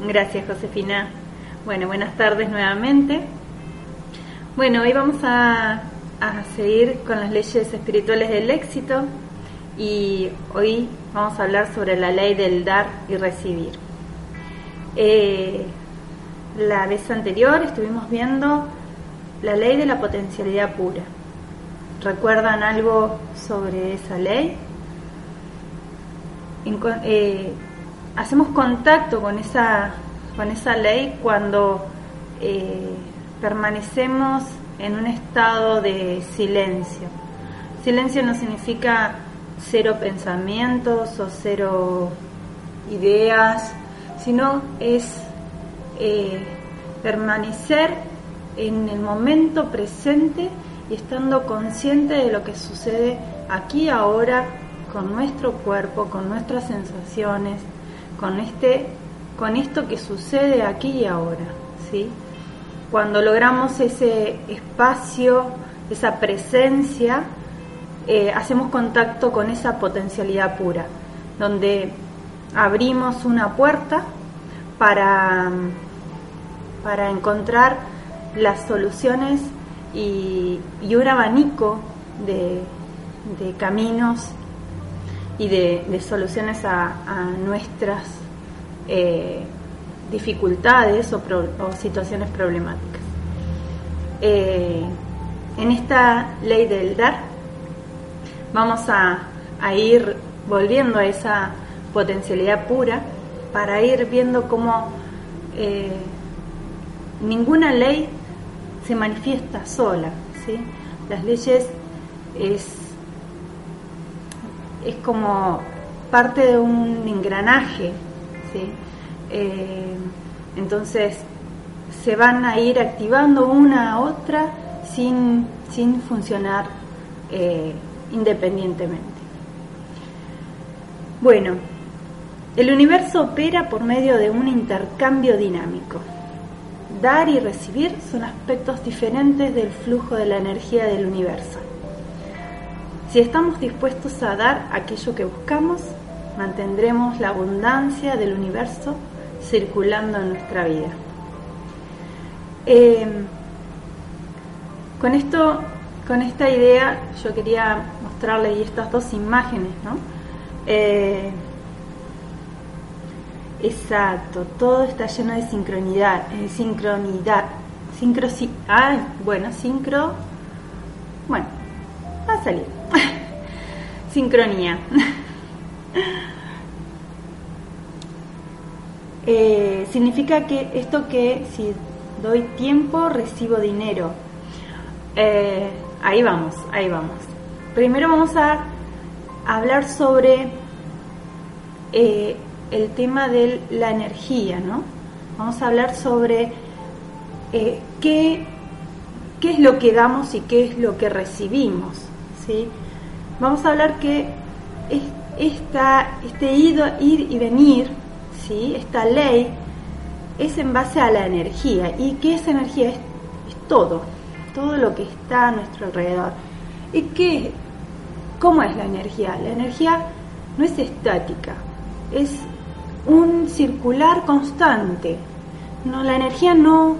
Gracias, Josefina. Bueno, buenas tardes nuevamente. Bueno, hoy vamos a seguir con las leyes espirituales del éxito y hoy vamos a hablar sobre la ley del dar y recibir. La vez anterior estuvimos viendo la ley de la potencialidad pura. ¿Recuerdan algo sobre esa ley? Hacemos contacto con esa ley cuando permanecemos en un estado de silencio. Silencio no significa cero pensamientos o cero ideas, sino es permanecer en el momento presente y estando consciente de lo que sucede aquí ahora con nuestro cuerpo, con nuestras sensaciones, con esto que sucede aquí y ahora, ¿sí? Cuando logramos ese espacio, esa presencia, hacemos contacto con esa potencialidad pura, donde abrimos una puerta para encontrar las soluciones y un abanico de caminos y de soluciones a nuestras dificultades o situaciones problemáticas. En esta ley del dar vamos a ir volviendo a esa potencialidad pura para ir viendo cómo ninguna ley se manifiesta sola, ¿sí? Las leyes es como parte de un engranaje, ¿sí? Entonces se van a ir activando una a otra sin funcionar independientemente. Bueno, el universo opera por medio de un intercambio dinámico. Dar y recibir son aspectos diferentes del flujo de la energía del universo. Si estamos dispuestos a dar aquello que buscamos, mantendremos la abundancia del universo circulando en nuestra vida. Con esta idea yo quería mostrarles estas dos imágenes, ¿no? Exacto, todo está lleno de sincronidad. Sincronía. Significa que esto, que si doy tiempo recibo dinero. Ahí vamos. Primero vamos a hablar sobre el tema de la energía, ¿no? Vamos a hablar sobre qué es lo que damos y qué es lo que recibimos, ¿sí? Vamos a hablar que este ir y venir, ¿sí? Esta ley es en base a la energía. ¿Y qué es energía? Es todo lo que está a nuestro alrededor. ¿Y cómo es la energía? La energía no es estática, es un circular constante. No, la energía no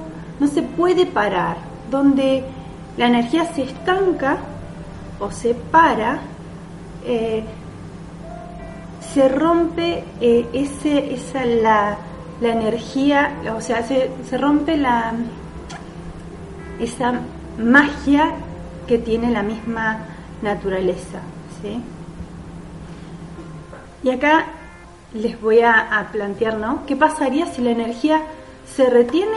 se puede parar. Donde la energía se estanca o se para, se rompe la energía, o sea, se rompe esa magia que tiene la misma naturaleza, ¿sí? Y acá les voy a plantear, ¿no? ¿Qué pasaría si la energía se retiene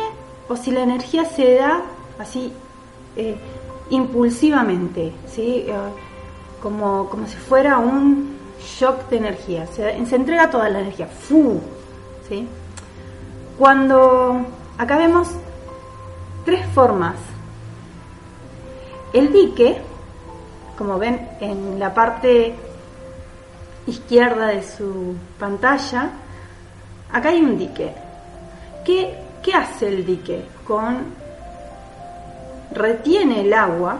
o si la energía se da así impulsivamente, ¿sí? Como si fuera un shock de energía. Se entrega toda la energía, ¡fu! ¿sí? Cuando acá vemos tres formas. El dique, como ven en la parte izquierda de su pantalla, acá hay un dique. ¿Qué hace el dique? Retiene el agua,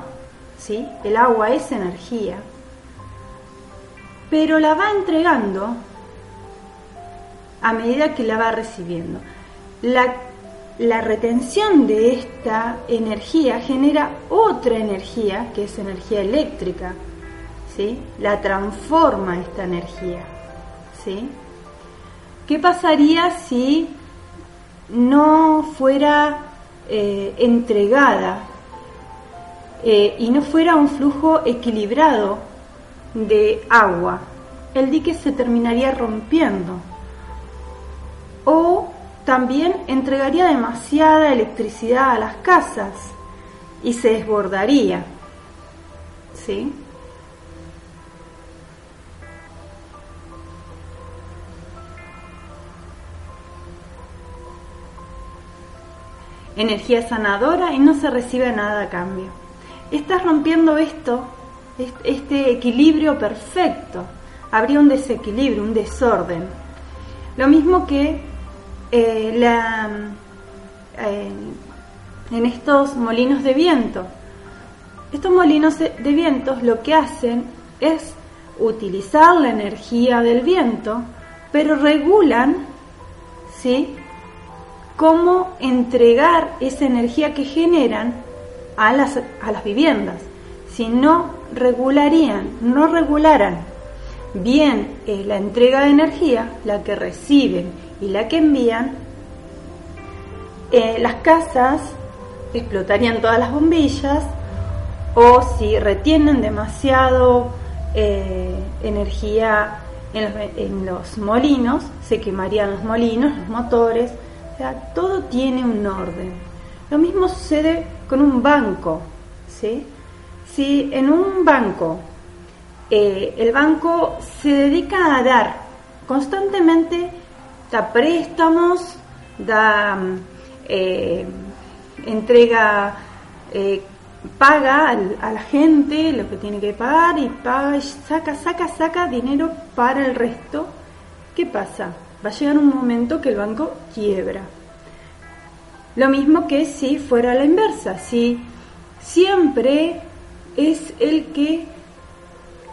¿sí? El agua es energía, pero la va entregando a medida que la va recibiendo. La retención de esta energía genera otra energía, que es energía eléctrica, ¿sí? La transforma esta energía, ¿sí? ¿Qué pasaría si no fuera entregada y no fuera un flujo equilibrado de agua? El dique se terminaría rompiendo, o también entregaría demasiada electricidad a las casas y se desbordaría, ¿sí? Energía sanadora y no se recibe nada a cambio. Estás rompiendo este equilibrio perfecto. Habría un desequilibrio, un desorden. Lo mismo que en estos molinos de viento. Estos molinos de vientos lo que hacen es utilizar la energía del viento, pero regulan, ¿sí?, cómo entregar esa energía que generan a las viviendas. Si no regularan bien la entrega de energía, la que reciben y la que envían, las casas explotarían todas las bombillas, o si retienen demasiado energía en los molinos, se quemarían los molinos, los motores. Todo tiene un orden. Lo mismo sucede con un banco, ¿sí? Si en un banco el banco se dedica a dar constantemente, da préstamos, entrega, paga a la gente lo que tiene que pagar, y paga y saca dinero para el resto. ¿Qué pasa? Va a llegar un momento que el banco quiebra. Lo mismo que si fuera la inversa, si siempre es el que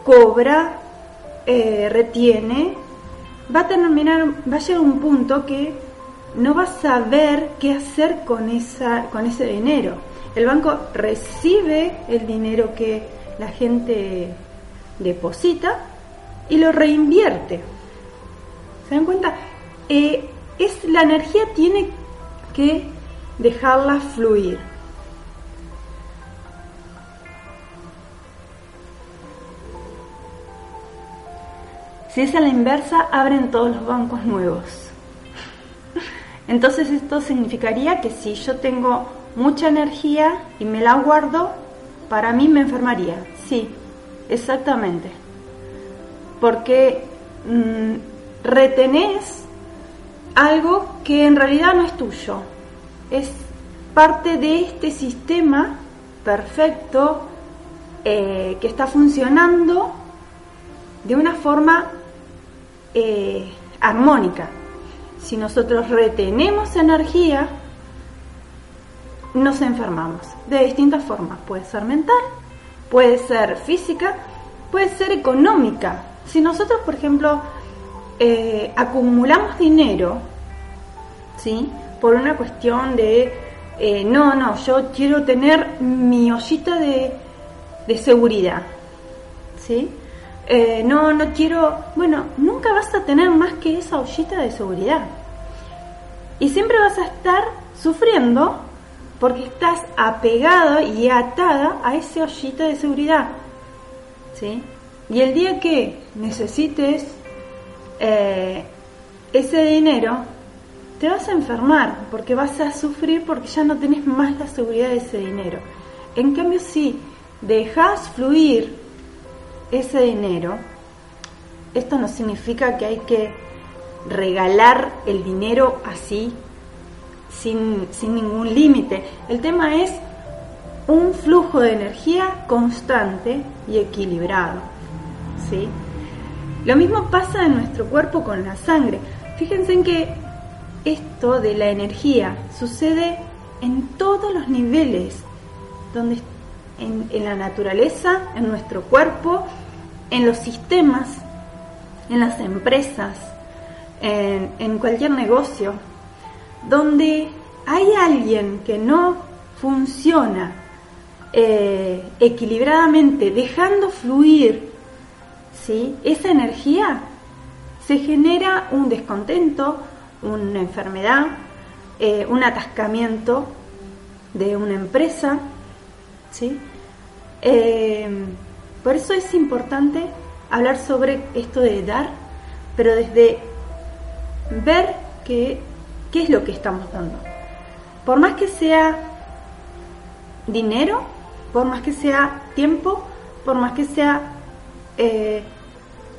cobra, retiene, va a llegar un punto que no va a saber qué hacer con ese dinero. El banco recibe el dinero que la gente deposita y lo reinvierte. ¿Se dan cuenta? La energía tiene que dejarla fluir. Si es a la inversa, abren todos los bancos nuevos. Entonces esto significaría que si yo tengo mucha energía y me la guardo, para mí me enfermaría. Sí, exactamente. Porque retenés algo que en realidad no es tuyo, es parte de este sistema perfecto que está funcionando de una forma armónica. Si nosotros retenemos energía, nos enfermamos de distintas formas. Puede ser mental, puede ser física, puede ser económica. Si nosotros, por ejemplo, acumulamos dinero, ¿sí?, por una cuestión de yo quiero tener mi ollita de seguridad, ¿sí? Nunca vas a tener más que esa ollita de seguridad, y siempre vas a estar sufriendo porque estás apegado y atada a esa ollita de seguridad, ¿sí? Y el día que necesites ese dinero, te vas a enfermar porque vas a sufrir, porque ya no tenés más la seguridad de ese dinero. En cambio, si dejas fluir ese dinero, esto no significa que hay que regalar el dinero así, sin ningún límite. El tema es un flujo de energía constante y equilibrado, ¿sí? Lo mismo pasa en nuestro cuerpo con la sangre. Fíjense en que esto de la energía sucede en todos los niveles, donde en la naturaleza, en nuestro cuerpo, en los sistemas, en las empresas, en cualquier negocio. Donde hay alguien que no funciona equilibradamente, dejando fluir, ¿sí?, esa energía, se genera un descontento, una enfermedad, un atascamiento de una empresa, ¿sí? Por eso es importante hablar sobre esto de dar, pero desde ver qué es lo que estamos dando. Por más que sea dinero, por más que sea tiempo, por más que sea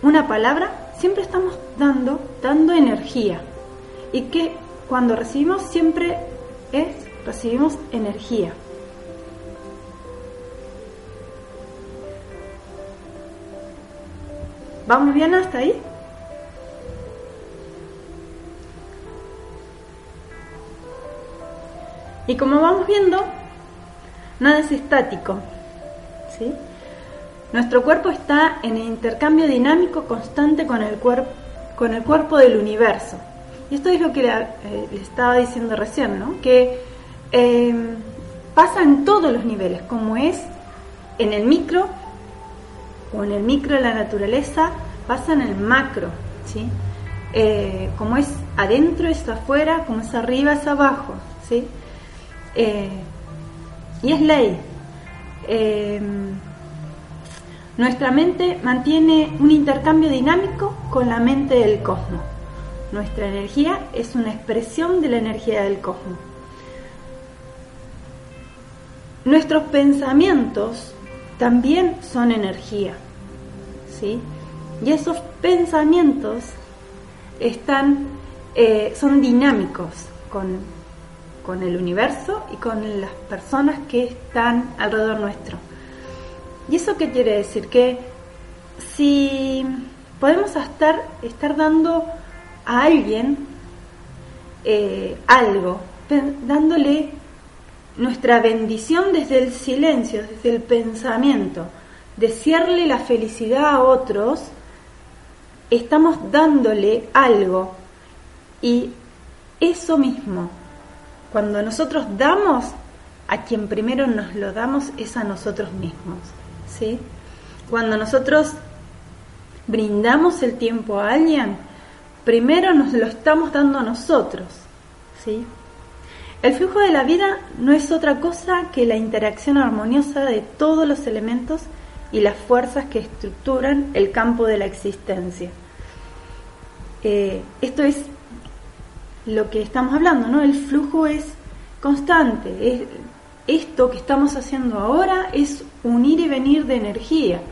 una palabra, siempre estamos dando energía. Y que cuando recibimos siempre recibimos energía. ¿Vamos bien hasta ahí? Y como vamos viendo, nada es estático, ¿sí? Nuestro cuerpo está en el intercambio dinámico constante con el cuerpo del universo. Y esto es lo que le estaba diciendo recién, ¿no? Que pasa en todos los niveles, como es en el micro, o en el micro de la naturaleza, pasa en el macro, ¿sí? Como es adentro, es afuera, como es arriba, es abajo, ¿sí? Y es ley. Nuestra mente mantiene un intercambio dinámico con la mente del cosmos. Nuestra energía es una expresión de la energía del cosmos. Nuestros pensamientos también son energía, ¿sí? Y esos pensamientos son dinámicos con el universo y con las personas que están alrededor nuestro. ¿Y eso qué quiere decir? Que si podemos estar dando a alguien algo, dándole nuestra bendición desde el silencio, desde el pensamiento, desearle la felicidad a otros, estamos dándole algo. Y eso mismo, cuando nosotros damos, a quien primero nos lo damos es a nosotros mismos, ¿sí? Cuando nosotros brindamos el tiempo a alguien, primero nos lo estamos dando a nosotros, ¿sí? El flujo de la vida no es otra cosa que la interacción armoniosa de todos los elementos y las fuerzas que estructuran el campo de la existencia. Esto es lo que estamos hablando, ¿no? El flujo es constante. Esto que estamos haciendo ahora es un ir y venir de energía.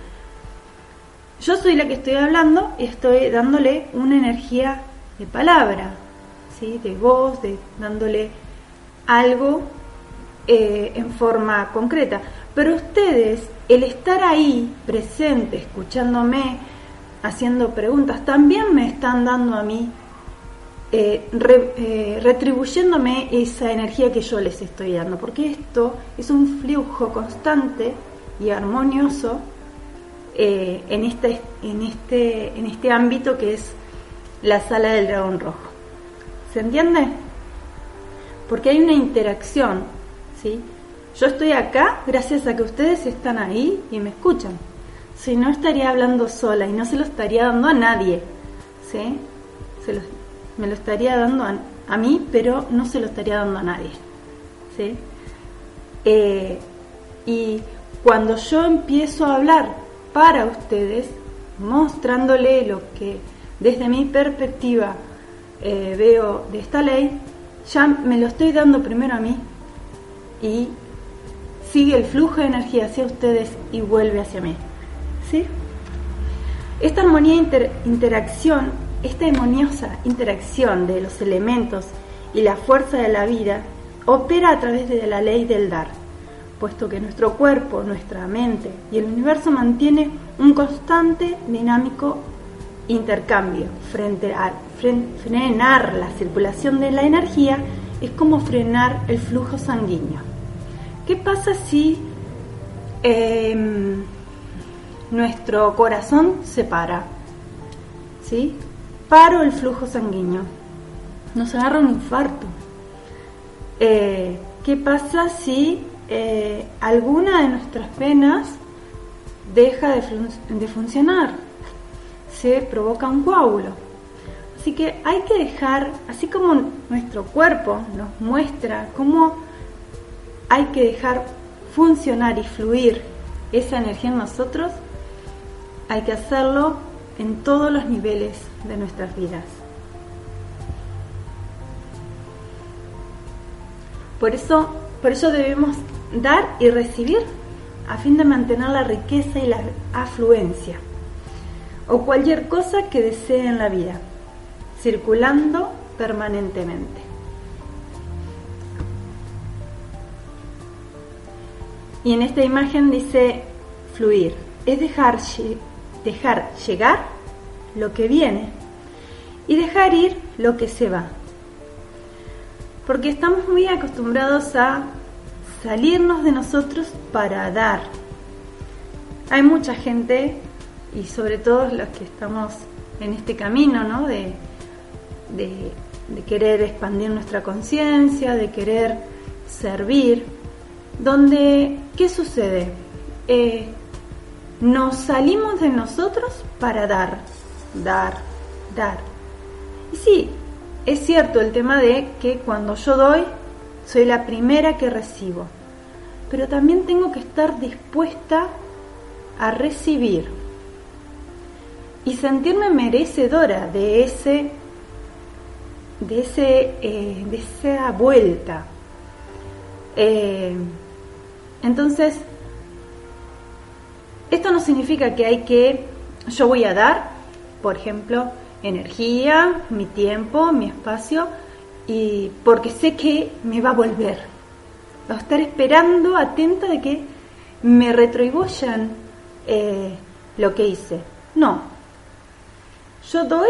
Yo soy la que estoy hablando y estoy dándole una energía de palabra, ¿sí?, de voz, dándole algo en forma concreta. Pero ustedes, el estar ahí presente, escuchándome, haciendo preguntas, también me están dando a mí, retribuyéndome esa energía que yo les estoy dando, porque esto es un flujo constante y armonioso en este ámbito que es la sala del dragón rojo. ¿Se entiende? Porque hay una interacción, ¿sí? Yo estoy acá gracias a que ustedes están ahí y me escuchan. Si no, estaría hablando sola y no se lo estaría dando a nadie, ¿sí? Me lo estaría dando a mí, pero no se lo estaría dando a nadie, ¿sí? Y cuando yo empiezo a hablar para ustedes, mostrándole lo que desde mi perspectiva veo de esta ley, ya me lo estoy dando primero a mí, y sigue el flujo de energía hacia ustedes y vuelve hacia mí, ¿sí? Esta armonía interacción Esta armoniosa interacción de los elementos y la fuerza de la vida opera a través de la ley del dar, puesto que nuestro cuerpo, nuestra mente y el universo mantiene un constante dinámico intercambio. Frenar la circulación de la energía es como frenar el flujo sanguíneo. ¿Qué pasa si nuestro corazón se para? ¿Sí? Paro el flujo sanguíneo. Nos agarra un infarto. ¿Qué pasa si alguna de nuestras venas deja de funcionar? Se provoca un coágulo. Así que hay que dejar, así como nuestro cuerpo nos muestra cómo hay que dejar funcionar y fluir esa energía en nosotros, hay que hacerlo en todos los niveles de nuestras vidas. Por eso debemos dar y recibir a fin de mantener la riqueza y la afluencia o cualquier cosa que desee en la vida, circulando permanentemente. Y en esta imagen dice fluir, es dejar llegar lo que viene y dejar ir lo que se va. Porque estamos muy acostumbrados a salirnos de nosotros para dar. Hay mucha gente, y sobre todo los que estamos en este camino, ¿no? de querer expandir nuestra conciencia, de querer servir, donde, ¿qué sucede? Nos salimos de nosotros para dar. Y sí, es cierto el tema de que cuando yo doy, soy la primera que recibo. Pero también tengo que estar dispuesta a recibir y sentirme merecedora de esa vuelta. Entonces, esto no significa que yo voy a dar, por ejemplo, energía, mi tiempo, mi espacio, y porque sé que me va a volver. Va a estar esperando, atenta de que me retribuyan lo que hice. No, yo doy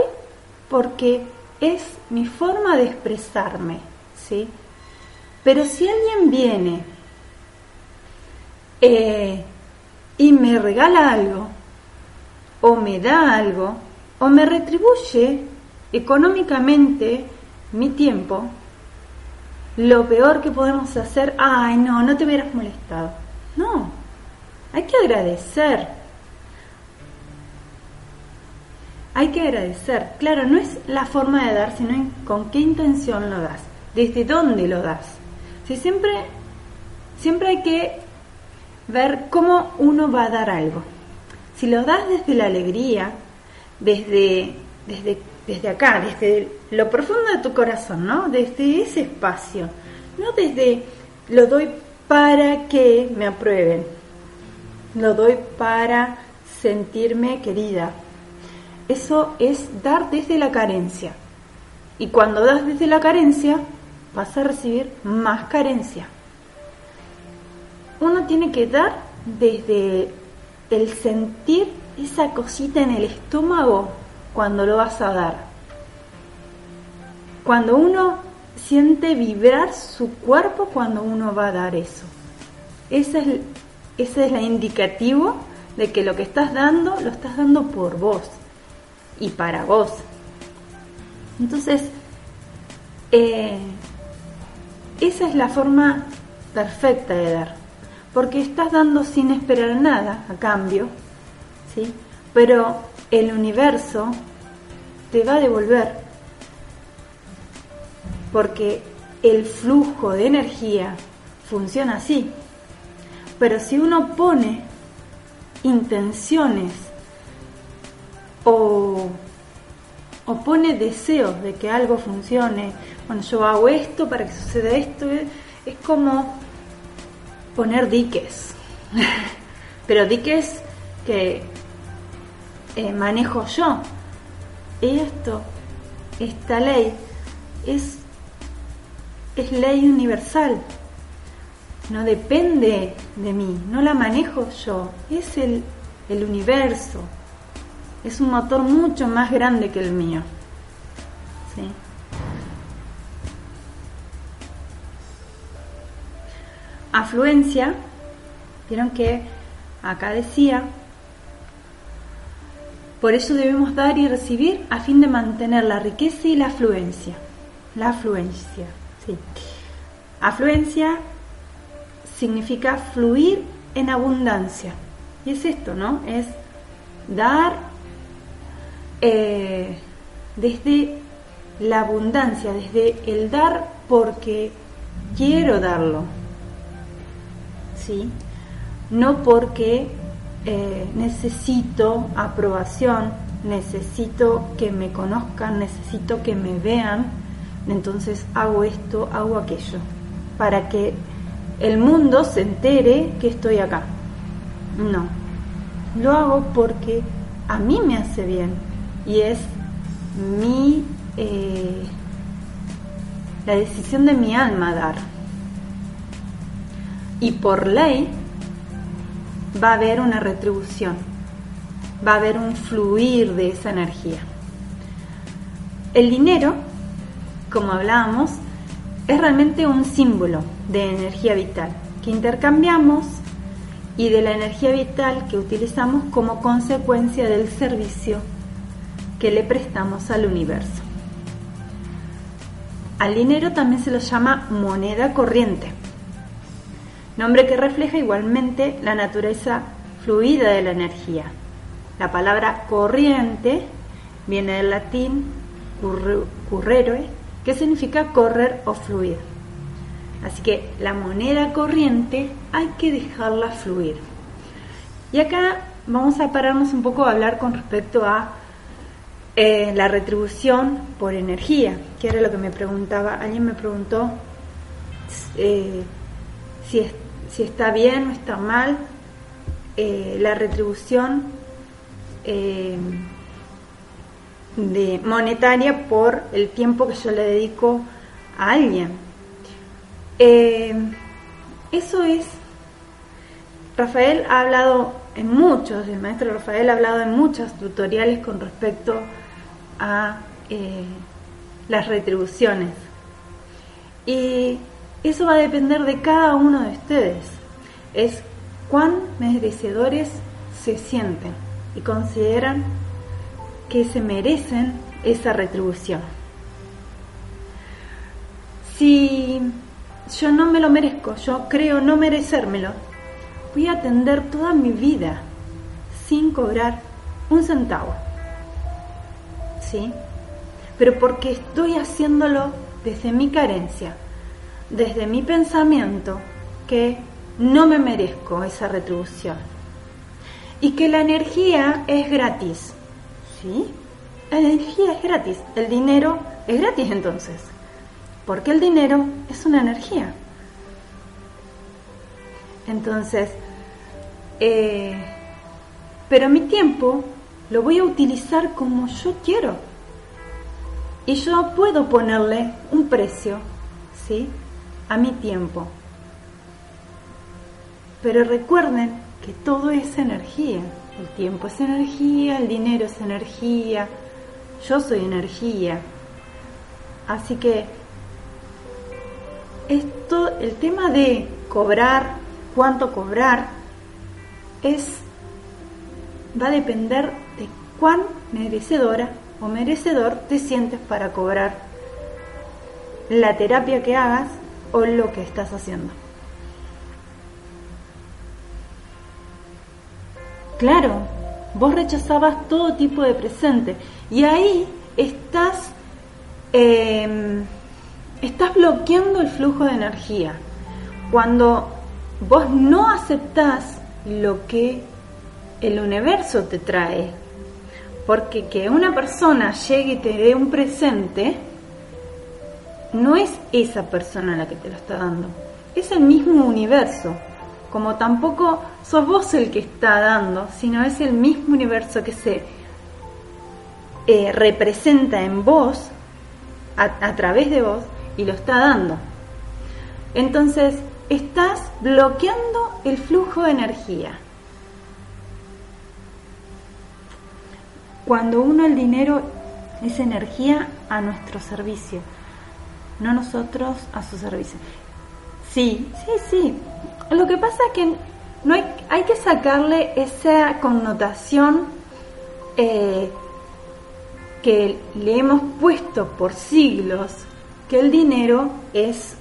porque es mi forma de expresarme, ¿sí? Pero si alguien viene y me regala algo, o me da algo, o me retribuye económicamente mi tiempo, lo peor que podemos hacer, ay no, no te hubieras molestado. No, hay que agradecer. Hay que agradecer. Claro, no es la forma de dar, sino con qué intención lo das, desde dónde lo das. Si siempre hay que ver cómo uno va a dar algo. Si lo das desde la alegría, desde acá, desde lo profundo de tu corazón, ¿no? Desde ese espacio, no desde lo doy para que me aprueben, lo doy para sentirme querida. Eso es dar desde la carencia. Y cuando das desde la carencia, vas a recibir más carencia. Uno tiene que dar desde el sentir esa cosita en el estómago cuando lo vas a dar. Cuando uno siente vibrar su cuerpo cuando uno va a dar eso. Ese es el indicativo de que lo que estás dando, lo estás dando por vos y para vos. Entonces, esa es la forma perfecta de dar. Porque estás dando sin esperar nada a cambio, ¿sí? Pero el universo te va a devolver, porque el flujo de energía funciona así. Pero si uno pone intenciones o pone deseos de que algo funcione, bueno, yo hago esto para que suceda esto, es como poner diques, pero diques que manejo yo, Esto, esta ley, es ley universal. No depende de mí, no la manejo yo. Es el universo. Es un motor mucho más grande que el mío. ¿Sí? Afluencia. Vieron que acá decía: por ello debemos dar y recibir a fin de mantener la riqueza y la afluencia. La afluencia, sí. Afluencia significa fluir en abundancia. Y es esto, ¿no? Es dar desde la abundancia, desde el dar porque quiero darlo. ¿Sí? No porque necesito aprobación, necesito que me conozcan, necesito que me vean, entonces hago esto, hago aquello, para que el mundo se entere que estoy acá. No, lo hago porque a mí me hace bien y es la decisión de mi alma dar. Y por ley va a haber una retribución, va a haber un fluir de esa energía. El dinero, como hablábamos, es realmente un símbolo de energía vital que intercambiamos y de la energía vital que utilizamos como consecuencia del servicio que le prestamos al universo. Al dinero también se lo llama moneda corriente, nombre que refleja igualmente la naturaleza fluida de la energía. La palabra corriente viene del latín currere, que significa correr o fluir. Así que la moneda corriente hay que dejarla fluir. Y acá vamos a pararnos un poco a hablar con respecto a la retribución por energía, que era lo que me preguntaba. Alguien me preguntó si está bien o está mal la retribución monetaria por el tiempo que yo le dedico a alguien. Eso es, Rafael ha hablado en muchos, el maestro Rafael ha hablado en muchos tutoriales con respecto a las retribuciones. Y eso va a depender de cada uno de ustedes. Es cuán merecedores se sienten y consideran que se merecen esa retribución. Si yo no me lo merezco, yo creo no merecérmelo, voy a atender toda mi vida sin cobrar un centavo. ¿Sí? Pero porque estoy haciéndolo desde mi carencia, desde mi pensamiento que no me merezco esa retribución y que la energía es gratis. ¿Sí? La energía es gratis, el dinero es gratis entonces, porque el dinero es una energía. Entonces, pero mi tiempo lo voy a utilizar como yo quiero y yo puedo ponerle un precio, ¿sí?, a mi tiempo. Pero recuerden que todo es energía. El tiempo es energía, el dinero es energía, yo soy energía. Así que esto, el tema de cobrar, cuánto cobrar, va a depender de cuán merecedora o merecedor te sientes para cobrar la terapia que hagas o lo que estás haciendo. Claro, vos rechazabas todo tipo de presente y ahí estás bloqueando el flujo de energía. Cuando vos no aceptás lo que el universo te trae, porque que una persona llegue y te dé un presente, no es esa persona la que te lo está dando, es el mismo universo. Como tampoco sos vos el que está dando, sino es el mismo universo que se representa en vos, a través de vos, y lo está dando. Entonces, estás bloqueando el flujo de energía. Cuando uno el dinero es energía a nuestro servicio, no nosotros a su servicio. Sí. Lo que pasa es que no hay que sacarle esa connotación que le hemos puesto por siglos, que el dinero es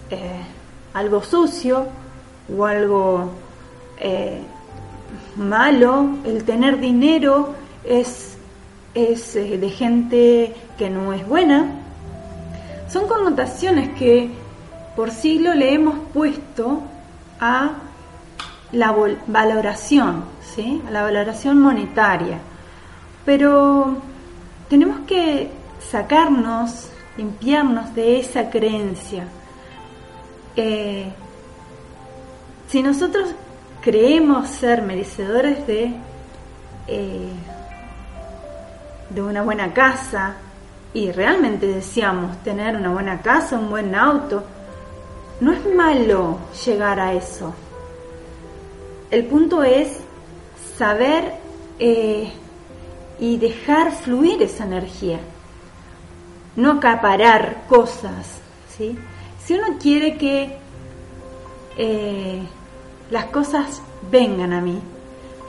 algo sucio o algo malo. El tener dinero es de gente que no es buena. Son connotaciones que por siglo le hemos puesto a la valoración, ¿sí? A la valoración monetaria. Pero tenemos que sacarnos, limpiarnos de esa creencia. Si nosotros creemos ser merecedores de una buena casa, y realmente deseamos tener una buena casa, un buen auto, no es malo llegar a eso. El punto es saber y dejar fluir esa energía, no acaparar cosas, ¿sí? Si uno quiere que las cosas vengan a mí,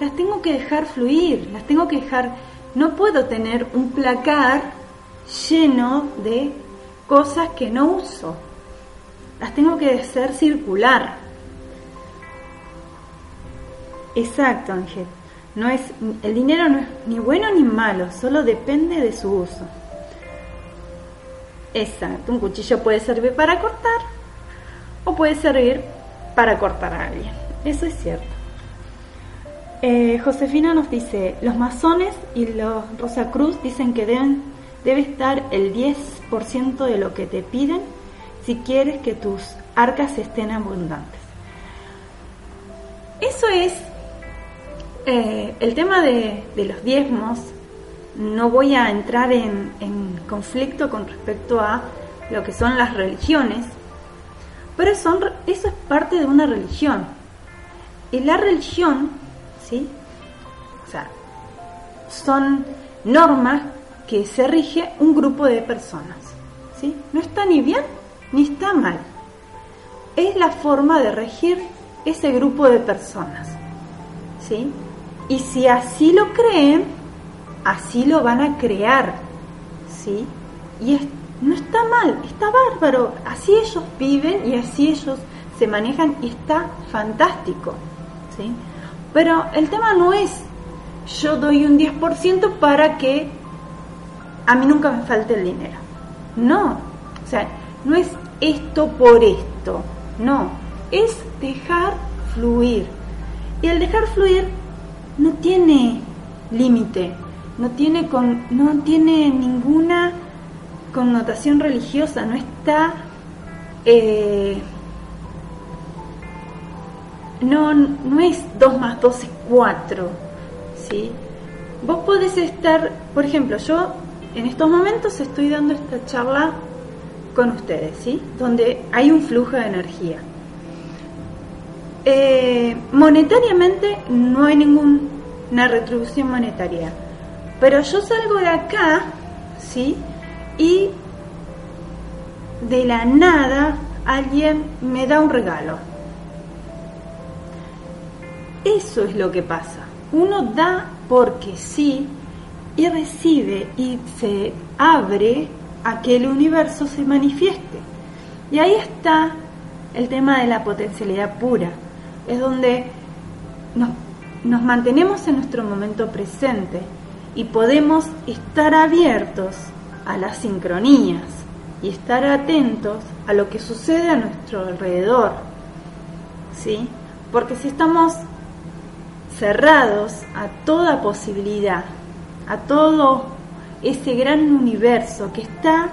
las tengo que dejar fluir, las tengo que dejar. No puedo tener un placar lleno de cosas que no uso. Las tengo que hacer circular. Exacto, Ángel. No es, el dinero no es ni bueno ni malo, solo depende de su uso. Exacto, un cuchillo puede servir para cortar o puede servir para cortar a alguien. Eso es cierto. Josefina nos dice, los masones y los Rosacruz dicen que debe estar el 10% de lo que te piden si quieres que tus arcas estén abundantes. Eso es el tema de los diezmos. No voy a entrar en conflicto con respecto a lo que son las religiones, pero eso es parte de una religión. Y la religión, ¿sí? O sea, son normas que se rige un grupo de personas, ¿sí? No está ni bien ni está mal. Es la forma de regir ese grupo de personas, ¿sí? Y si así lo creen, así lo van a crear, ¿sí? Y no está mal, está bárbaro. Así ellos viven y así ellos se manejan y está fantástico, ¿sí? Pero el tema no es yo doy un 10% para que a mí nunca me falte el dinero. No, o sea, no es esto por esto, no, es dejar fluir. Y al dejar fluir no tiene límite, no tiene ninguna connotación religiosa, no está... No es 2 más 2 es 4, ¿sí? Vos podés estar, por ejemplo, yo en estos momentos estoy dando esta charla con ustedes, ¿sí? Donde hay un flujo de energía. Monetariamente no hay ninguna retribución monetaria, pero yo salgo de acá, ¿sí? Y de la nada alguien me da un regalo. Eso es lo que pasa. Uno da porque sí y recibe y se abre a que el universo se manifieste. Y ahí está el tema de la potencialidad pura. Es donde nos mantenemos en nuestro momento presente y podemos estar abiertos a las sincronías y estar atentos a lo que sucede a nuestro alrededor, ¿sí? Porque si estamos cerrados a toda posibilidad, a todo ese gran universo que está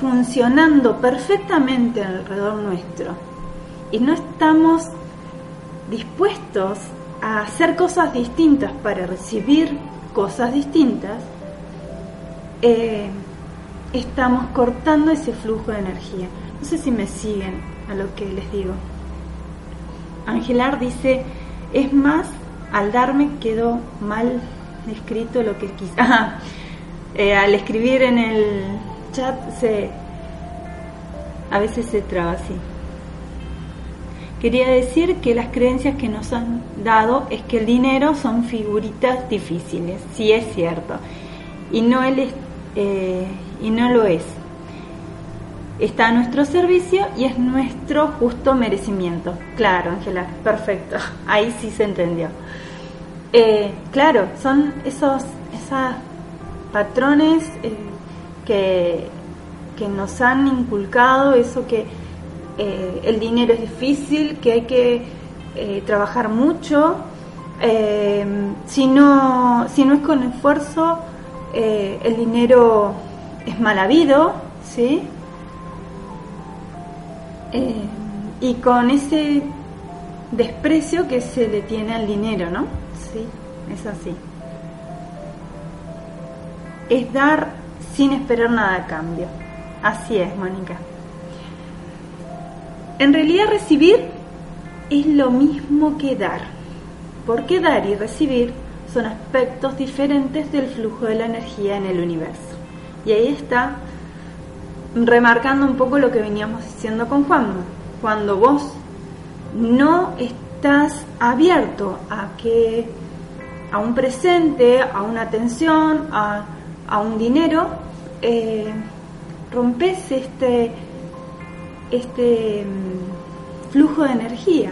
funcionando perfectamente alrededor nuestro, y no estamos dispuestos a hacer cosas distintas para recibir cosas distintas, estamos cortando ese flujo de energía. No sé si me siguen a lo que les digo. Angelar dice, es más, al darme quedó mal escrito lo que quise. Al escribir en el chat a veces se traba así. Quería decir que las creencias que nos han dado es que el dinero son figuritas difíciles, sí es cierto, y no lo es. Está a nuestro servicio y es nuestro justo merecimiento. Claro, Ángela, perfecto, ahí sí se entendió. Claro, son esos patrones que nos han inculcado, eso que el dinero es difícil, que hay que trabajar mucho, si no es con esfuerzo, el dinero es mal habido, ¿sí? Y con ese desprecio que se le tiene al dinero, ¿no? Sí, es así. Es dar sin esperar nada a cambio. Así es, Mónica. En realidad recibir es lo mismo que dar, porque dar y recibir son aspectos diferentes del flujo de la energía en el universo. Y ahí está, remarcando un poco lo que veníamos diciendo con Juan. Cuando vos no estás abierto a un presente, a una atención, a un dinero, rompes este flujo de energía.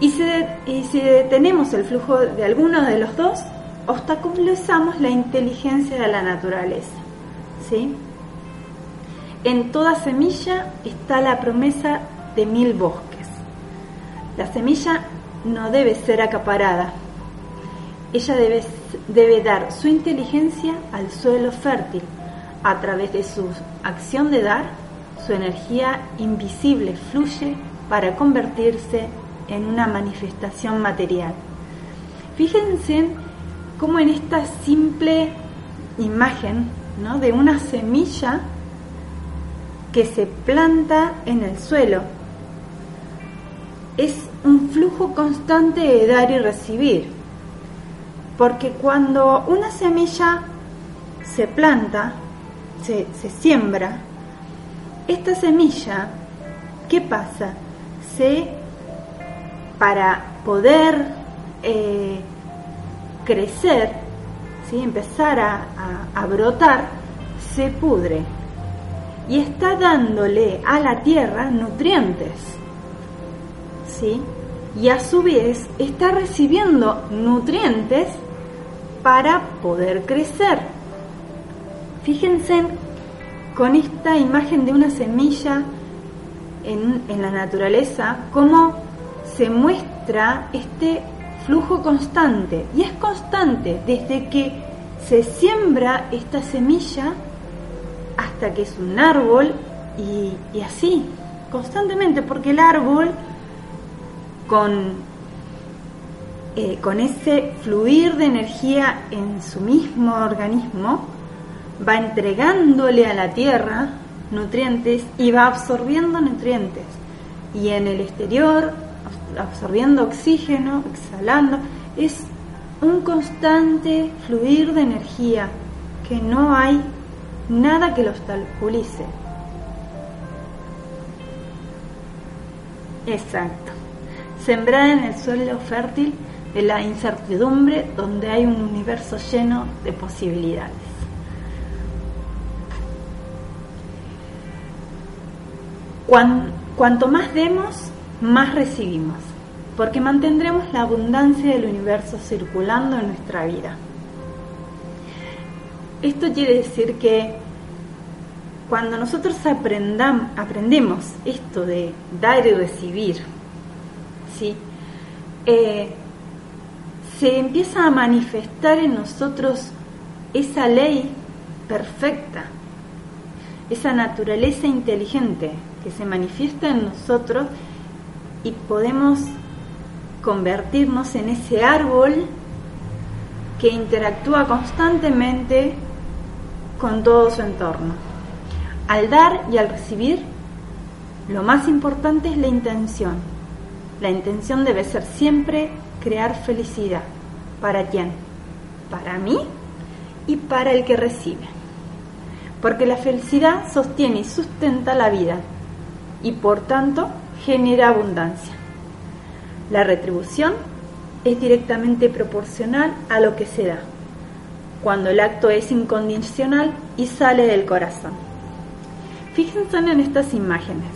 Y si detenemos el flujo de alguno de los dos, obstaculizamos la inteligencia de la naturaleza, ¿sí? En toda semilla está la promesa de 1000 bosques. La semilla no debe ser acaparada. Ella debe dar su inteligencia al suelo fértil, a través de su acción de dar, su energía invisible fluye para convertirse en una manifestación material. Fíjense cómo en esta simple imagen, ¿no?, de una semilla que se planta en el suelo, es un flujo constante de dar y recibir, porque cuando una semilla se planta, se siembra, esta semilla, ¿qué pasa? Para poder crecer, ¿sí?, empezar a brotar, se pudre y está dándole a la tierra nutrientes, ¿sí?, y a su vez está recibiendo nutrientes para poder crecer. Fíjense con esta imagen de una semilla en la naturaleza, cómo se muestra este flujo constante, y es constante desde que se siembra esta semilla hasta que es un árbol, y así constantemente, porque el árbol con ese fluir de energía en su mismo organismo va entregándole a la tierra nutrientes y va absorbiendo nutrientes, y en el exterior absorbiendo oxígeno, exhalando. Es un constante fluir de energía que no hay nada que lo obstaculice. Exacto. Sembrada en el suelo fértil de la incertidumbre, donde hay un universo lleno de posibilidades. Cuanto más demos, más recibimos, porque mantendremos la abundancia del universo circulando en nuestra vida. Esto quiere decir que cuando nosotros aprendemos esto de dar y recibir, ¿sí?, se empieza a manifestar en nosotros esa ley perfecta, esa naturaleza inteligente que se manifiesta en nosotros, y podemos convertirnos en ese árbol que interactúa constantemente con todo su entorno. Al dar y al recibir, lo más importante es la intención. La intención debe ser siempre crear felicidad. ¿Para quién? Para mí y para el que recibe. Porque la felicidad sostiene y sustenta la vida y por tanto genera abundancia. La retribución es directamente proporcional a lo que se da, cuando el acto es incondicional y sale del corazón. Fíjense en estas imágenes.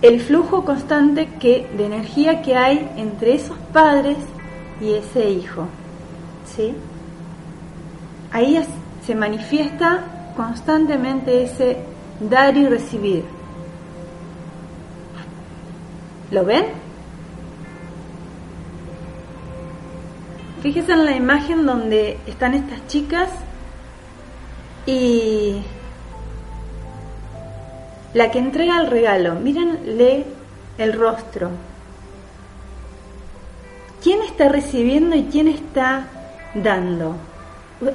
El flujo constante de energía que hay entre esos padres y ese hijo, ¿sí? Ahí se manifiesta constantemente ese dar y recibir. ¿Lo ven? Fíjense en la imagen donde están estas chicas y la que entrega el regalo, mírenle el rostro. ¿Quién está recibiendo y quién está dando?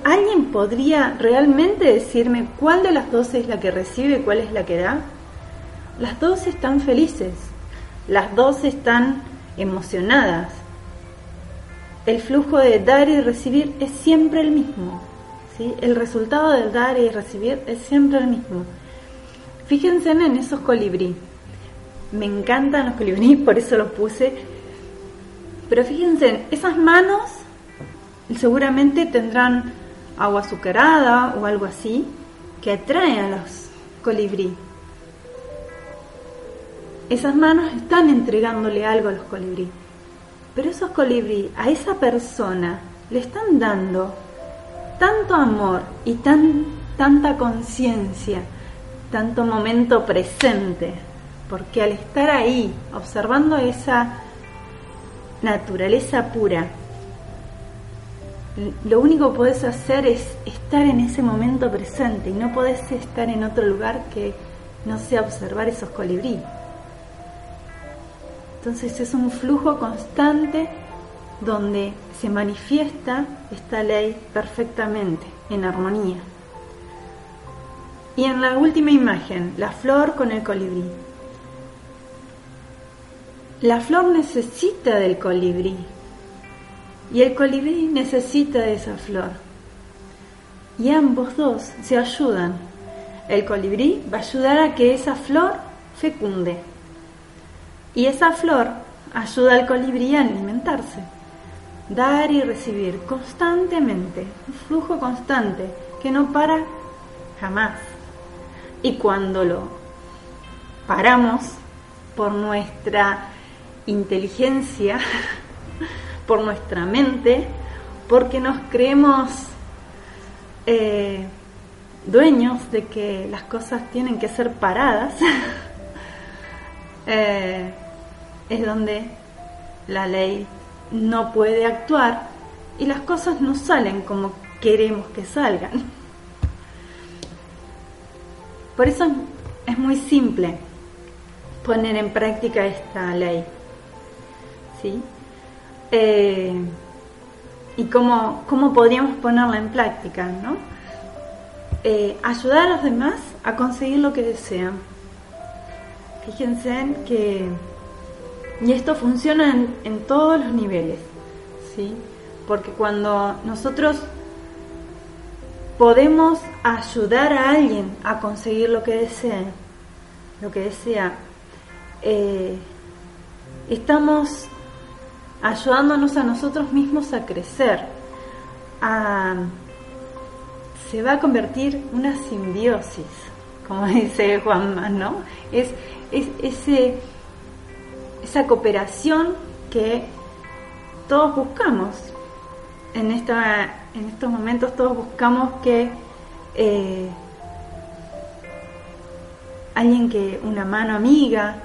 ¿Alguien podría realmente decirme cuál de las dos es la que recibe y cuál es la que da? Las dos están felices, las dos están emocionadas. El flujo de dar y recibir es siempre el mismo, ¿sí? El resultado del dar y recibir es siempre el mismo. Fíjense en esos colibrí. Me encantan los colibrí, por eso los puse. Pero fíjense, esas manos seguramente tendrán agua azucarada o algo así que atrae a los colibrí. Esas manos están entregándole algo a los colibrí. Pero esos colibrí a esa persona le están dando tanto amor y tanta conciencia, tanto momento presente, porque al estar ahí observando esa naturaleza pura, lo único que podés hacer es estar en ese momento presente y no podés estar en otro lugar que no sea observar esos colibrí. Entonces es un flujo constante donde se manifiesta esta ley perfectamente, en armonía. Y en la última imagen, la flor con el colibrí. La flor necesita del colibrí y el colibrí necesita de esa flor. Y ambos dos se ayudan. El colibrí va a ayudar a que esa flor fecunde. Y esa flor ayuda al colibrí a alimentarse. Dar y recibir constantemente, un flujo constante que no para jamás. Y cuando lo paramos por nuestra inteligencia, por nuestra mente, porque nos creemos dueños de que las cosas tienen que ser paradas, es donde la ley no puede actuar y las cosas no salen como queremos que salgan. Por eso es muy simple poner en práctica esta ley, ¿sí? Y cómo podríamos ponerla en práctica, ¿no? Ayudar a los demás a conseguir lo que desean. Fíjense en que... Y esto funciona en todos los niveles, ¿sí? Porque cuando nosotros... podemos ayudar a alguien a conseguir lo que desea. Estamos ayudándonos a nosotros mismos a crecer. Se va a convertir una simbiosis, como dice Juanma, ¿no? Es esa cooperación que todos buscamos. En estos momentos todos buscamos que alguien que una mano amiga,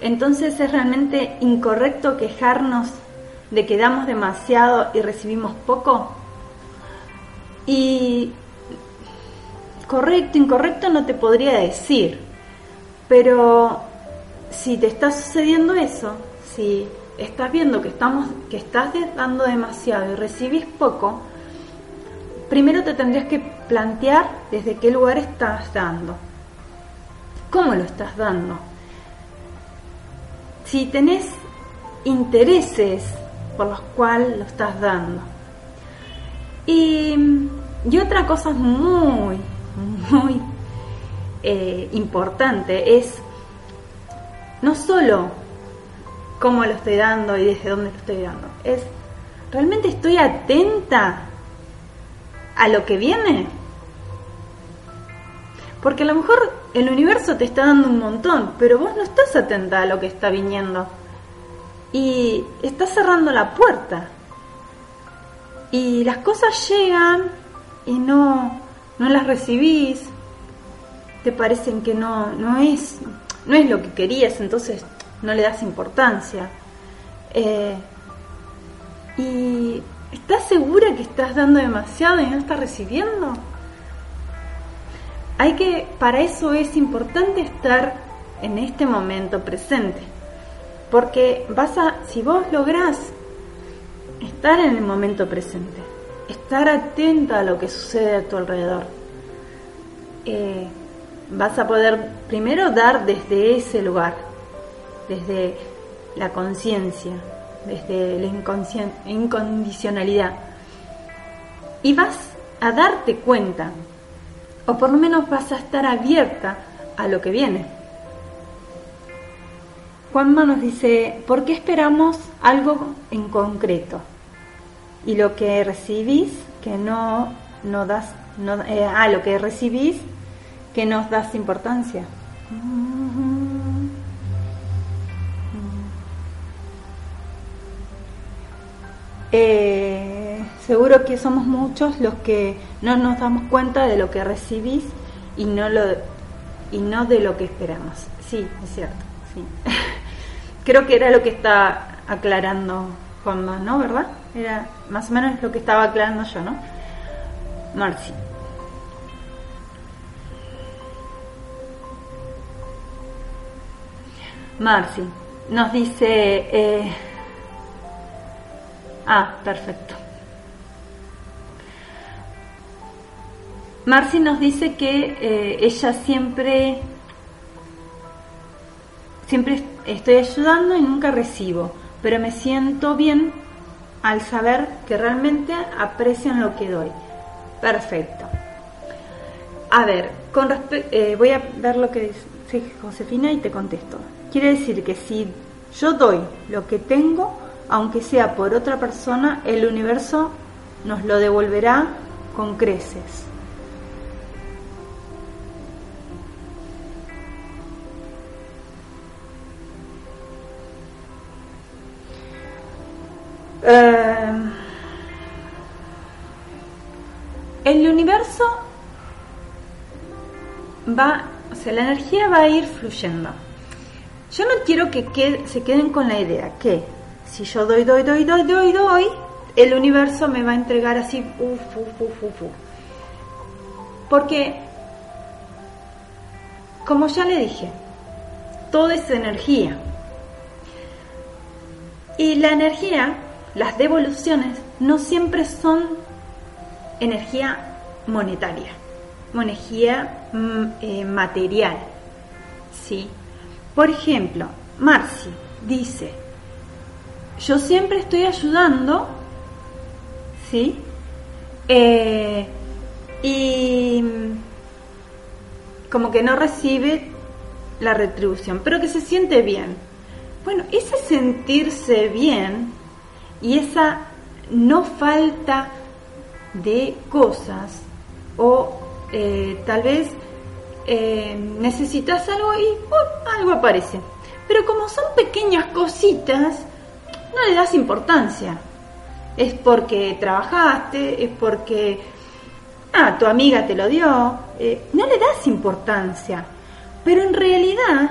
entonces es realmente incorrecto quejarnos de que damos demasiado y recibimos poco. Y correcto, incorrecto no te podría decir, pero si te está sucediendo eso, si estás viendo que estás dando demasiado y recibís poco, primero te tendrías que plantear desde qué lugar estás dando, cómo lo estás dando. Si tenés intereses por los cuales lo estás dando. Y otra cosa muy, muy importante es no solo cómo lo estoy dando y desde dónde lo estoy dando, es realmente estoy atenta a lo que viene, porque a lo mejor el universo te está dando un montón, pero vos no estás atenta a lo que está viniendo y estás cerrando la puerta y las cosas llegan y no las recibís, te parecen que no es lo que querías, entonces no le das importancia. ¿Y estás segura que estás dando demasiado y no estás recibiendo? Para eso es importante estar en este momento presente, porque si vos lográs estar en el momento presente, estar atenta a lo que sucede a tu alrededor, vas a poder primero dar desde ese lugar, desde la conciencia, desde la incondicionalidad, y vas a darte cuenta, o por lo menos vas a estar abierta a lo que viene. Juanma nos dice: ¿por qué esperamos algo en concreto? Y lo que recibís que no das, lo que recibís que nos das importancia. Seguro que somos muchos los que no nos damos cuenta de lo que recibís y no de lo que esperamos. Sí, es cierto, sí. Creo que era lo que estaba aclarando Juanma, ¿no? ¿Verdad? Era más o menos lo que estaba aclarando yo, ¿no? Marci. Marci nos dice... perfecto. Marci nos dice que ella siempre estoy ayudando y nunca recibo, pero me siento bien al saber que realmente aprecian lo que doy. Perfecto. A ver, voy a ver lo que dice Josefina y te contesto. Quiere decir que si yo doy lo que tengo, aunque sea por otra persona, el universo nos lo devolverá con creces. El universo la energía va a ir fluyendo. Yo no quiero que se queden con la idea que si yo doy, el universo me va a entregar así, porque, como ya le dije, todo es energía. Y la energía, las devoluciones, no siempre son energía monetaria, energía material, ¿sí? Por ejemplo, Marci dice: yo siempre estoy ayudando, ¿sí? Y como que no recibe la retribución, pero que se siente bien. Bueno, ese sentirse bien y esa no falta de cosas, o tal vez necesitas algo y algo aparece. Pero como son pequeñas cositas, no le das importancia. Es porque trabajaste, es porque tu amiga te lo dio, no le das importancia, pero en realidad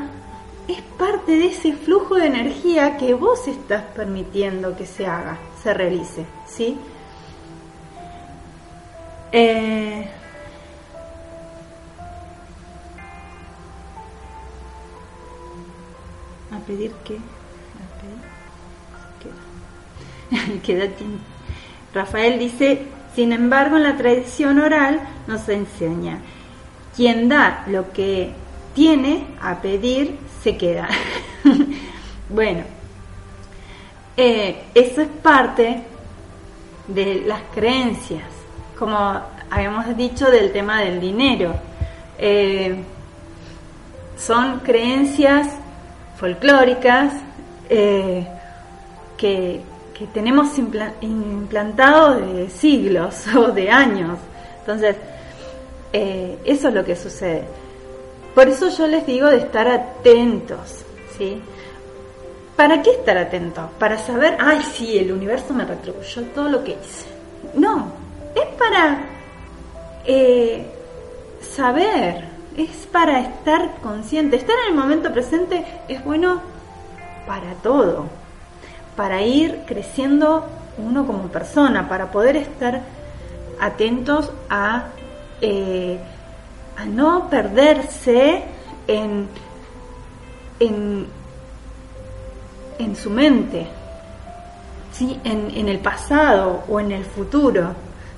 es parte de ese flujo de energía que vos estás permitiendo que se haga, se realice, ¿sí? ¿Qué edad tiene? Rafael dice, sin embargo, en la tradición oral nos enseña, quien da lo que tiene a pedir, se queda. Bueno, eso es parte de las creencias, como habíamos dicho del tema del dinero. Son creencias folclóricas que tenemos implantado de siglos o de años. Entonces, eso es lo que sucede. Por eso yo les digo de estar atentos, ¿sí? ¿Para qué estar atentos? Para saber, ay, sí, el universo me retribuyó todo lo que hice. No, es para saber, es para estar consciente. Estar en el momento presente es bueno para todo, para ir creciendo uno como persona, para poder estar atentos a no perderse en su mente, ¿sí? En el pasado o en el futuro,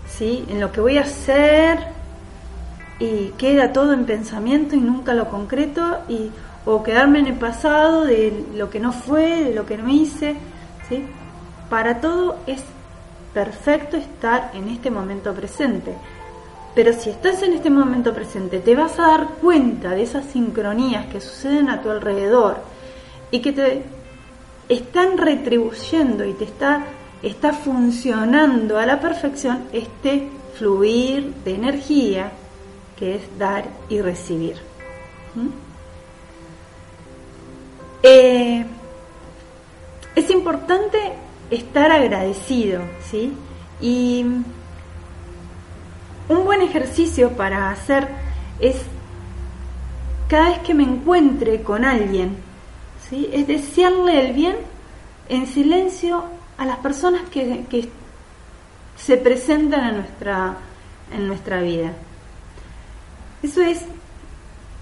¿sí? En lo que voy a hacer, y queda todo en pensamiento y nunca lo concreto, o quedarme en el pasado de lo que no fue, de lo que no hice. ¿Sí? Para todo es perfecto estar en este momento presente, pero si estás en este momento presente te vas a dar cuenta de esas sincronías que suceden a tu alrededor y que te están retribuyendo y te está funcionando a la perfección este fluir de energía que es dar y recibir. ¿Mm? Es importante estar agradecido, ¿sí? Y un buen ejercicio para hacer es cada vez que me encuentre con alguien, ¿sí? Es desearle el bien en silencio a las personas que se presentan en nuestra vida. Eso es,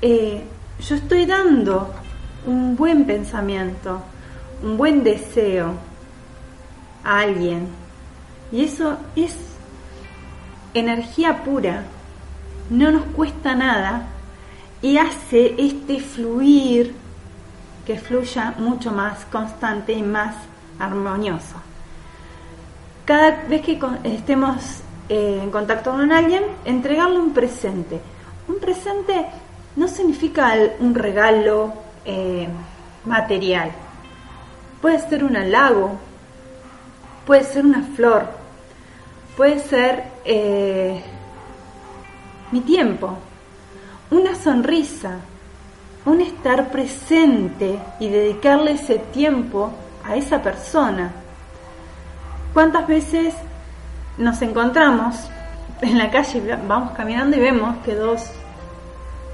yo estoy dando un buen pensamiento, un buen deseo a alguien, y eso es energía pura, no nos cuesta nada y hace este fluir que fluya mucho más constante y más armonioso. Cada vez que estemos en contacto con alguien, entregarle un presente. Un presente no significa un regalo material. Puede ser un halago, puede ser una flor, puede ser mi tiempo, una sonrisa, un estar presente y dedicarle ese tiempo a esa persona. ¿Cuántas veces nos encontramos en la calle, vamos caminando y vemos que dos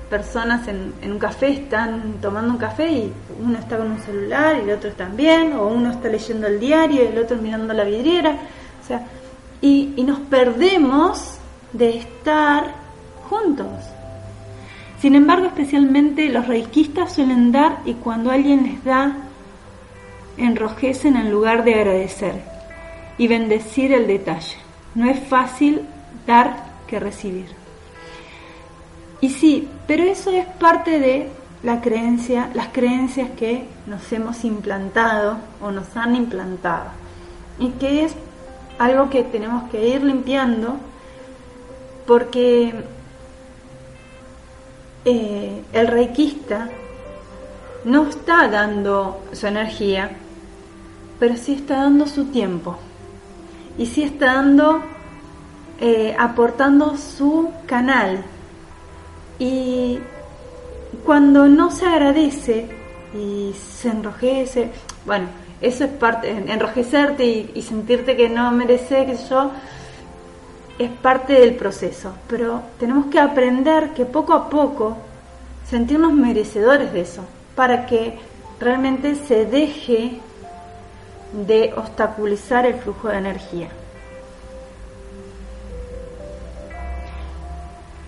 personas en un café están tomando un café y uno está con un celular y el otro también, o uno está leyendo el diario y el otro mirando la vidriera, o sea, y nos perdemos de estar juntos? Sin embargo, especialmente los reikistas suelen dar, y cuando alguien les da enrojecen en lugar de agradecer y bendecir el detalle. No es fácil dar que recibir. Y sí, pero eso es parte de la creencia, las creencias que nos hemos implantado o nos han implantado, y que es algo que tenemos que ir limpiando, porque el reikista no está dando su energía, pero sí está dando su tiempo y sí está dando, aportando su canal. Y cuando no se agradece y se enrojece, bueno, eso es parte, enrojecerte y sentirte que no mereces, que yo, es parte del proceso. Pero tenemos que aprender que poco a poco sentirnos merecedores de eso, para que realmente se deje de obstaculizar el flujo de energía.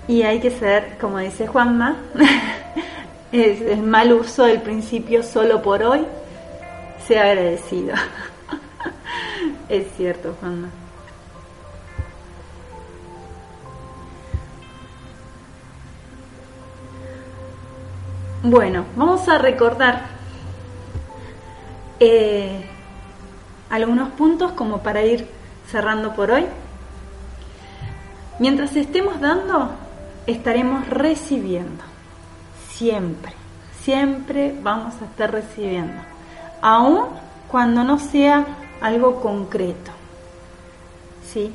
Y hay que ser, como dice Juanma, es el mal uso del principio solo por hoy, sea agradecido. Es cierto, Juanma. Bueno, vamos a recordar algunos puntos como para ir cerrando por hoy. Mientras estemos dando, estaremos recibiendo. Siempre, siempre vamos a estar recibiendo. Aún cuando no sea algo concreto. ¿Sí?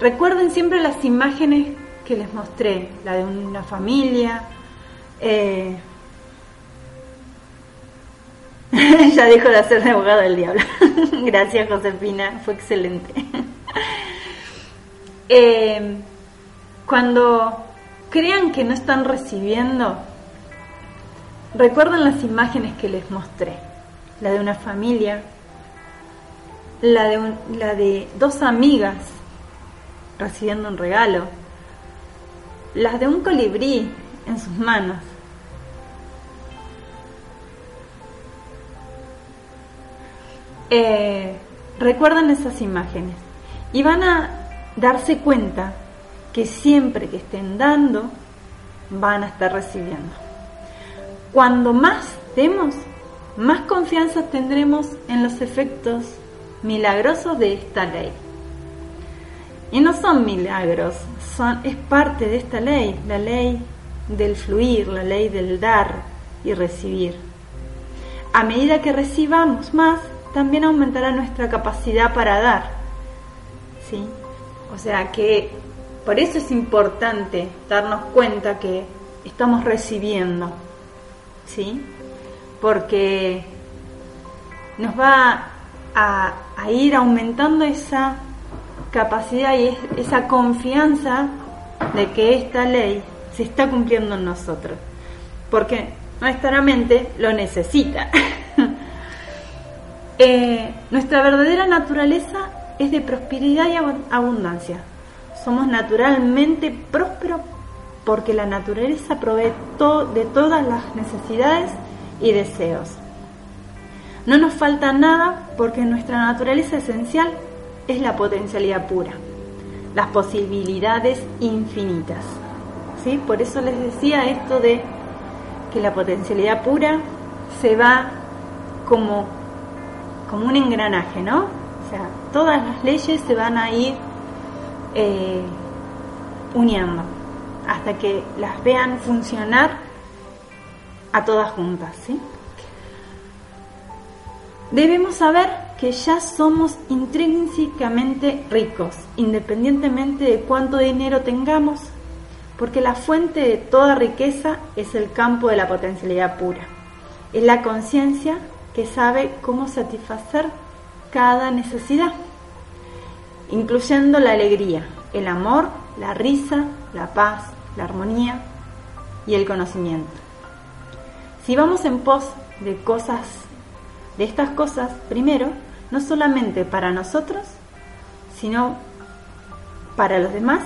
Recuerden siempre las imágenes que les mostré. La de una familia. Ya dejo de hacer de abogado del diablo. Gracias, Josefina, fue excelente. Cuando crean que no están recibiendo, recuerden las imágenes que les mostré. La de una familia, la de dos amigas recibiendo un regalo, las de un colibrí en sus manos. Recuerden esas imágenes y van a darse cuenta que siempre que estén dando van a estar recibiendo. Cuando más demos, más confianza tendremos en los efectos milagrosos de esta ley. Y no son milagros, es parte de esta ley, la ley del fluir, la ley del dar y recibir. A medida que recibamos más, también aumentará nuestra capacidad para dar, ¿sí? O sea que por eso es importante darnos cuenta que estamos recibiendo, ¿sí? Porque nos va a ir aumentando esa capacidad y esa confianza de que esta ley se está cumpliendo en nosotros, porque nuestra mente lo necesita. Nuestra verdadera naturaleza es de prosperidad y abundancia. Somos naturalmente prósperos porque la naturaleza provee de todas las necesidades y deseos. No nos falta nada porque nuestra naturaleza esencial es la potencialidad pura, las posibilidades infinitas, ¿sí? Por eso les decía esto de que la potencialidad pura se va como un engranaje, ¿no? O sea, todas las leyes se van a ir uniendo hasta que las vean funcionar a todas juntas, ¿sí? Debemos saber que ya somos intrínsecamente ricos, independientemente de cuánto dinero tengamos, porque la fuente de toda riqueza es el campo de la potencialidad pura, es la conciencia que sabe cómo satisfacer cada necesidad, incluyendo la alegría, el amor, la risa, la paz, la armonía y el conocimiento. Si vamos en pos de estas cosas, primero, no solamente para nosotros, sino para los demás,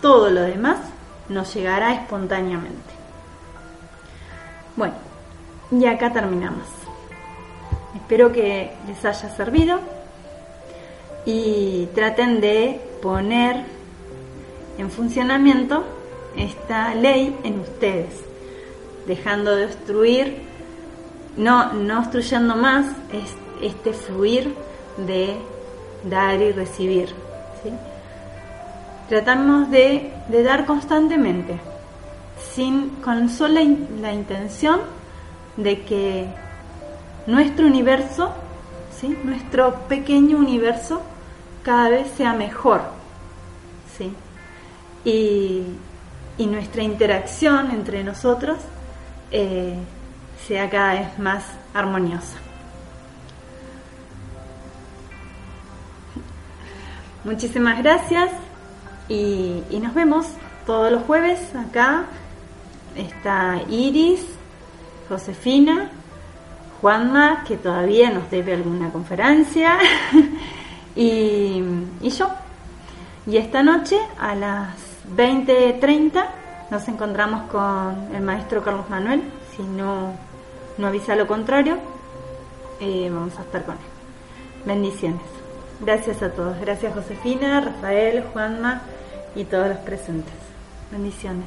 todo lo demás nos llegará espontáneamente. Bueno, y acá terminamos. Espero que les haya servido y traten de poner en funcionamiento esta ley en ustedes, dejando de obstruir, no obstruyendo más, es este fluir de dar y recibir, ¿sí? Tratamos de dar constantemente, con sola la intención de que nuestro universo, ¿sí? Nuestro pequeño universo cada vez sea mejor, ¿sí? Y nuestra interacción entre nosotros sea cada vez más armoniosa. Muchísimas gracias y nos vemos todos los jueves. Acá está Iris, Josefina, Juanma, que todavía nos debe alguna conferencia, y yo. Y esta noche a las 20:30 nos encontramos con el maestro Carlos Manuel. Si no avisa lo contrario, vamos a estar con él. Bendiciones. Gracias a todos. Gracias Josefina, Rafael, Juanma y todos los presentes. Bendiciones.